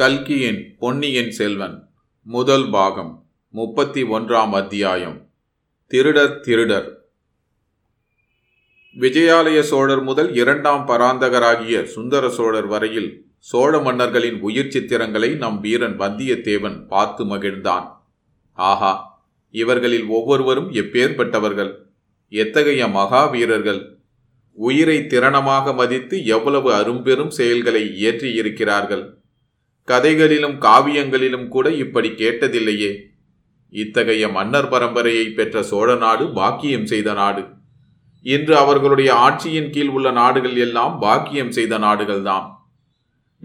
கல்கியின் பொன்னியின் செல்வன் முதல் பாகம் 31 அத்தியாயம். திருடர் திருடர். விஜயாலய சோழர் முதல் 2 பராந்தகராகிய சுந்தர சோழர் வரையில் சோழ மன்னர்களின் உயிர் சித்திரங்களை நம் வீரன் வந்தியத்தேவன் பார்த்து மகிழ்ந்தான். ஆஹா, இவர்களில் ஒவ்வொருவரும் எப்பேற்பட்டவர்கள், எத்தகைய மகாவீரர்கள்! உயிரை திறனமாக மதித்து எவ்வளவு அரும்பெரும் செயல்களை இயற்றியிருக்கிறார்கள். கதைகளிலும் காவியங்களிலும் கூட இப்படி கேட்டதில்லையே. இத்தகைய மன்னர் பரம்பரையை பெற்ற சோழ நாடு பாக்கியம் செய்த நாடு. இன்று அவர்களுடைய ஆட்சியின் கீழ் உள்ள நாடுகள் எல்லாம் பாக்கியம் செய்த நாடுகள்தாம்.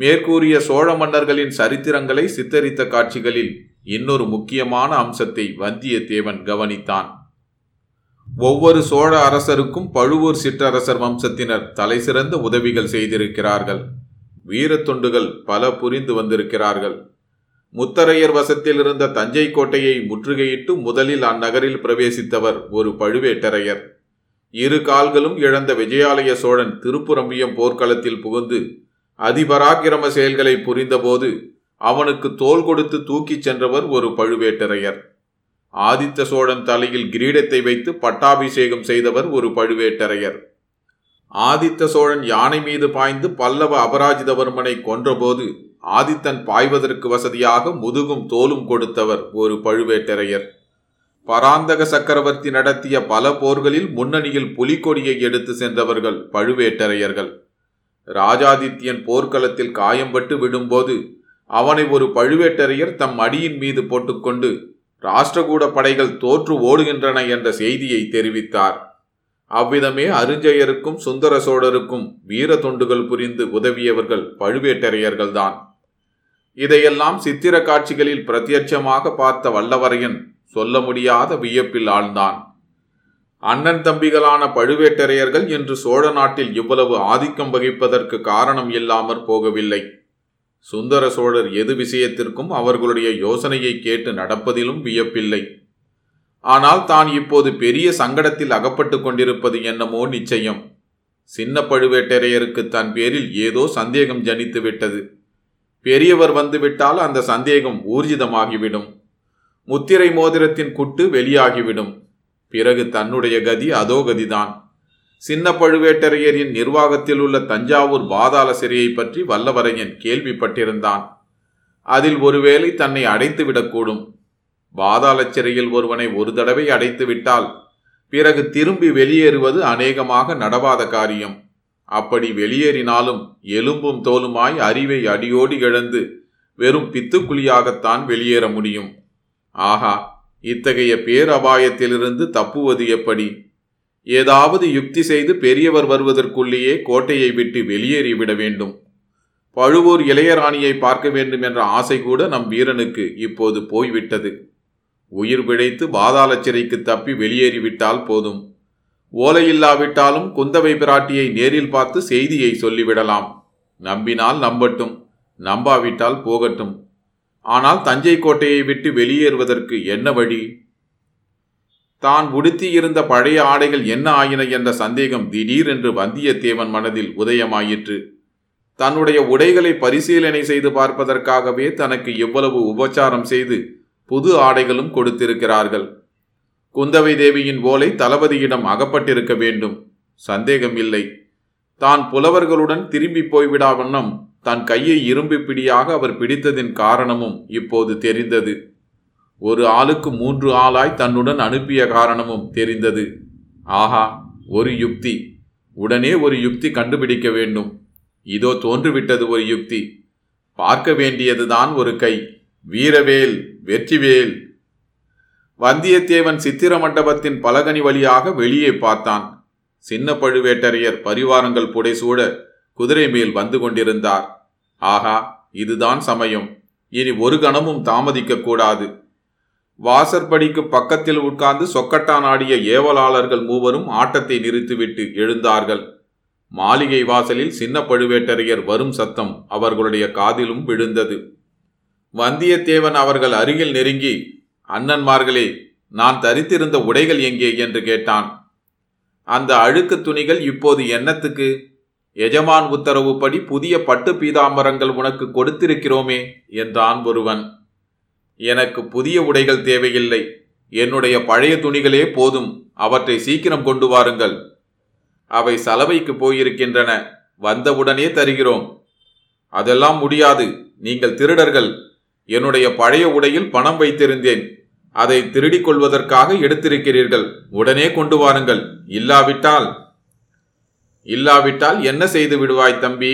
மேற்கூறிய சோழ மன்னர்களின் சரித்திரங்களை சித்தரித்த காட்சிகளில் இன்னொரு முக்கியமான அம்சத்தை வந்தியத்தேவன் கவனித்தான். ஒவ்வொரு சோழ அரசருக்கும் பழுவூர் சிற்றரசர் வம்சத்தினர் தலைசிறந்த உதவிகள் செய்திருக்கிறார்கள். வீரத்தொண்டுகள் பல புரிந்து வந்திருக்கிறார்கள். முத்தரையர் வசத்தில் இருந்த தஞ்சை கோட்டையை முற்றுகையிட்டு முதலில் அந்நகரில் பிரவேசித்தவர் ஒரு பழுவேட்டரையர். 2 கால்களும் இழந்த விஜயாலய சோழன் திருப்புரம்பியம் போர்க்களத்தில் புகுந்து அதிபராக்கிரம செயல்களை புரிந்தபோது அவனுக்கு தோள் கொடுத்து தூக்கிச் சென்றவர் ஒரு பழுவேட்டரையர். ஆதித்த சோழன் தலையில் கிரீடத்தை வைத்து பட்டாபிஷேகம் செய்தவர் ஒரு பழுவேட்டரையர். ஆதித்த சோழன் யானை மீது பாய்ந்து பல்லவ அபராஜிதவர்மனை கொன்றபோது ஆதித்தன் பாய்வதற்கு வசதியாக முதுகும் தோலும் கொடுத்தவர் ஒரு பழுவேட்டரையர். பராந்தக சக்கரவர்த்தி நடத்திய பல போர்களில் முன்னணியில் புலிக்கொடியை எடுத்து சென்றவர்கள் பழுவேட்டரையர்கள். இராஜாதித்யன் போர்க்களத்தில் காயம்பட்டு விடும்போது அவனை ஒரு பழுவேட்டரையர் தம் அடியின் மீது போட்டுக்கொண்டு ராஷ்டிரகூட படைகள் தோற்று ஓடுகின்றன என்ற செய்தியை தெரிவித்தார். அவ்விதமே அருஞ்சையருக்கும் சுந்தர சோழருக்கும் வீர தொண்டுகள் புரிந்து உதவியவர்கள் பழுவேட்டரையர்கள்தான். இதையெல்லாம் சித்திர காட்சிகளில் பிரத்யட்சமாக பார்த்த வல்லவரையன் சொல்ல முடியாத வியப்பில் ஆழ்ந்தான். அண்ணன் தம்பிகளான பழுவேட்டரையர்கள் இன்று சோழ நாட்டில் இவ்வளவு ஆதிக்கம் வகிப்பதற்கு காரணம் இல்லாமற் போகவில்லை. சுந்தர சோழர் எது விஷயத்திற்கும் அவர்களுடைய யோசனையை கேட்டு நடப்பதிலும் வியப்பில்லை. ஆனால் தான் இப்போது பெரிய சங்கடத்தில் அகப்பட்டு கொண்டிருப்பது என்னமோ நிச்சயம். சின்ன பழுவேட்டரையருக்கு தன் பேரில் ஏதோ சந்தேகம் ஜனித்து விட்டது. பெரியவர் வந்துவிட்டால் அந்த சந்தேகம் ஊர்ஜிதமாகிவிடும். முத்திரை மோதிரத்தின் குட்டு வெளியாகிவிடும். பிறகு தன்னுடைய கதி அதோ கதிதான். சின்ன பழுவேட்டரையரின் நிர்வாகத்தில் உள்ள தஞ்சாவூர் பாதாள சிறையை பற்றி வல்லவரையன் கேள்விப்பட்டிருந்தான். அதில் ஒருவேளை தன்னை அடைத்துவிடக்கூடும். பாதாள சிறையில் ஒருவனை ஒரு தடவை அடைத்துவிட்டால் பிறகு திரும்பி வெளியேறுவது அநேகமாக நடவாத காரியம். அப்படி வெளியேறினாலும் எலும்பும் தோலுமாய் அறிவை அடியோடி இழந்து வெறும் பித்துக்குழியாகத்தான் வெளியேற முடியும். ஆஹா, இத்தகைய பேரபாயத்திலிருந்து தப்புவது எப்படி? ஏதாவது யுக்தி செய்து பெரியவர் வருவதற்குள்ளேயே கோட்டையை விட்டு வெளியேறிவிட வேண்டும். பழுவூர் இளையராணியை பார்க்க வேண்டும் என்ற ஆசை கூட நம் வீரனுக்கு இப்போது போய்விட்டது. உயிர் பிழைத்து பாதாள சிறைக்கு தப்பி வெளியேறிவிட்டால் போதும். ஓலையில்லாவிட்டாலும் குந்தவை பிராட்டியை நேரில் பார்த்து செய்தியை சொல்லிவிடலாம். நம்பினால் நம்பட்டும், நம்பாவிட்டால் போகட்டும். ஆனால் தஞ்சை கோட்டையை விட்டு வெளியேறுவதற்கு என்ன வழி? தான் உடுத்தியிருந்த பழைய ஆடைகள் என்ன ஆயின என்ற சந்தேகம் திடீரென்று வந்தியத்தேவன் மனதில் உதயமாயிற்று. தன்னுடைய உடைகளை பரிசீலனை செய்து பார்ப்பதற்காகவே தனக்கு எவ்வளவு உபச்சாரம் செய்து புது ஆடைகளும் கொடுத்திருக்கிறார்கள். குந்தவை தேவியின் ஓலை தளபதியிடம் அகப்பட்டிருக்க வேண்டும், சந்தேகம் இல்லை. தான் புலவர்களுடன் திரும்பி போய்விடாவண்ணம் தன் கையை இரும்பு பிடியாக அவர் பிடித்ததின் காரணமும் இப்போது தெரிந்தது. ஒரு ஆளுக்கு 3 ஆளாய் தன்னுடன் அனுப்பிய காரணமும் தெரிந்தது. ஆஹா, ஒரு யுக்தி! உடனே ஒரு யுக்தி கண்டுபிடிக்க வேண்டும். இதோ தோன்றுவிட்டது ஒரு யுக்தி. பார்க்க வேண்டியதுதான் ஒரு கை. வீரவேல், வெற்றிவேல்! வந்தியத்தேவன் சித்திர மண்டபத்தின் பலகனி வழியாக வெளியே பார்த்தான். சின்ன பழுவேட்டரையர் பரிவாரங்கள் புடைசூட குதிரை மேல் வந்து கொண்டிருந்தார். ஆஹா, இதுதான் சமயம். இனி ஒரு கணமும் தாமதிக்க கூடாது. வாசற்படிக்கு பக்கத்தில் உட்கார்ந்து சொக்கட்டான் ஆடிய ஏவலாளர்கள் மூவரும் ஆட்டத்தை நிறுத்திவிட்டு எழுந்தார்கள். மாளிகை வாசலில் சின்ன பழுவேட்டரையர் வரும் சத்தம் அவர்களுடைய காதிலும் விழுந்தது. வந்தியத்தேவன் அவர்கள் அருகில் நெருங்கி, அண்ணன்மார்களே, நான் தரித்திருந்த உடைகள் எங்கே என்று கேட்டான். அந்த அழுக்கு துணிகள் இப்போது என்னத்துக்கு? எஜமான் உத்தரவுப்படி புதிய பட்டு பீதாம்பரங்கள் உனக்கு கொடுத்திருக்கிறோமே என்றான் ஒருவன். எனக்கு புதிய உடைகள் தேவையில்லை, என்னுடைய பழைய துணிகளே போதும், அவற்றை சீக்கிரம் கொண்டு வாருங்கள். அவை சலவைக்கு போயிருக்கின்றன, வந்தவுடனே தருகிறோம். அதெல்லாம் முடியாது, நீங்கள் திருடர்கள். என்னுடைய பழைய உடையில் பணம் வைத்திருந்தேன், அதை திருடிக் கொள்வதற்காக எடுத்திருக்கிறீர்கள். உடனே கொண்டு வாருங்கள். இல்லாவிட்டால் என்ன செய்து விடுவாய் தம்பி?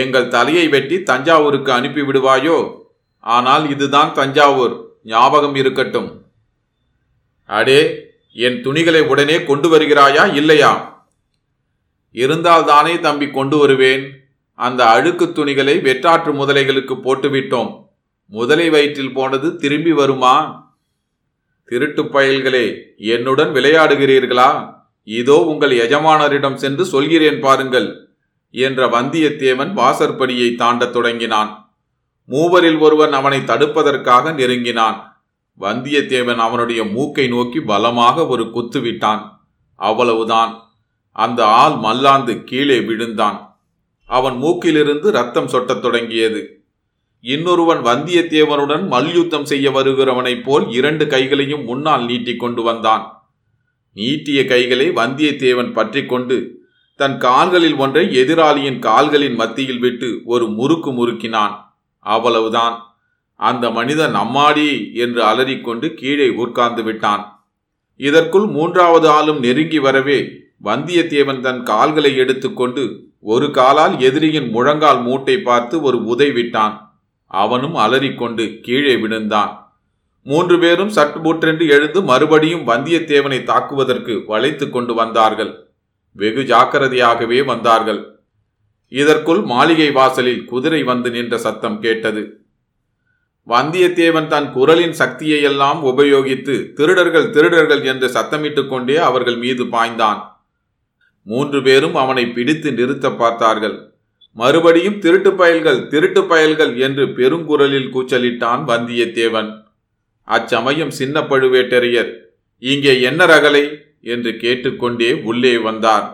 எங்கள் தலையை வெட்டி தஞ்சாவூருக்கு அனுப்பி விடுவாயோ? ஆனால் இதுதான் தஞ்சாவூர், ஞாபகம் இருக்கட்டும். அடே, என் துணிகளை உடனே கொண்டு வருகிறாயா இல்லையா? இருந்தால் தானே தம்பி கொண்டு வருவேன். அந்த அழுக்கு துணிகளை வெற்றாற்று முதலைகளுக்கு போட்டுவிட்டோம். முதலை வயிற்றில் போனது திரும்பி வருமா? திருட்டு பயல்களே, என்னுடன் விளையாடுகிறீர்களா? இதோ உங்கள் எஜமானரிடம் சென்று சொல்கிறேன் பாருங்கள் என்ற வந்தியத்தேவன் வாசற்படியை தாண்டத் தொடங்கினான். மூவரில் ஒருவன் அவனை தடுப்பதற்காக நெருங்கினான். வந்தியத்தேவன் அவனுடைய மூக்கை நோக்கி பலமாக ஒரு குத்து விட்டான். அவ்வளவுதான், அந்த ஆள் மல்லாந்து கீழே விழுந்தான். அவன் மூக்கிலிருந்து ரத்தம் சொட்டத் தொடங்கியது. இன்னொருவன் வந்தியத்தேவனுடன் மல்யுத்தம் செய்ய வருகிறவனைப் போல் இரண்டு கைகளையும் முன்னால் நீட்டி கொண்டு வந்தான். நீட்டிய கைகளை வந்தியத்தேவன் பற்றி கொண்டு தன் கால்களில் ஒன்றை எதிராளியின் கால்களின் மத்தியில் விட்டு ஒரு முறுக்கு முறுக்கினான். அவ்வளவுதான், அந்த மனிதன் அம்மாடி என்று அலறிக்கொண்டு கீழே உட்கார்ந்து விட்டான். இதற்குள் மூன்றாவது ஆளும் நெருங்கி வரவே வந்தியத்தேவன் தன் கால்களை எடுத்துக்கொண்டு ஒரு காலால் எதிரியின் முழங்கால் மூட்டை பார்த்து ஒரு உதை விட்டான். அவனும் அலறிக்கொண்டு கீழே விழுந்தான். மூன்று பேரும் சட்டுபுட்டென்று எழுந்து மறுபடியும் வந்தியத்தேவனை தாக்குவதற்கு வளைத்து கொண்டு வந்தார்கள். வெகு ஜாக்கிரதையாகவே வந்தார்கள். இதற்குள் மாளிகை வாசலில் குதிரை வந்து நின்ற சத்தம் கேட்டது. வந்தியத்தேவன் தன் குரலின் சக்தியையெல்லாம் உபயோகித்து திருடர்கள் திருடர்கள் என்று சத்தமிட்டு கொண்டே அவர்கள் மீது பாய்ந்தான். மூன்று பேரும் அவனை பிடித்து நிறுத்த பார்த்தார்கள். மறுபடியும் திருட்டு பயல்கள் திருட்டு பயல்கள் என்று பெருங்குரலில் கூச்சலிட்டான் வந்தியத்தேவன். அச்சமயம் சின்ன பழுவேட்டரையர், இங்கே என்ன ரகலை என்று கேட்டுக்கொண்டே உள்ளே வந்தார்.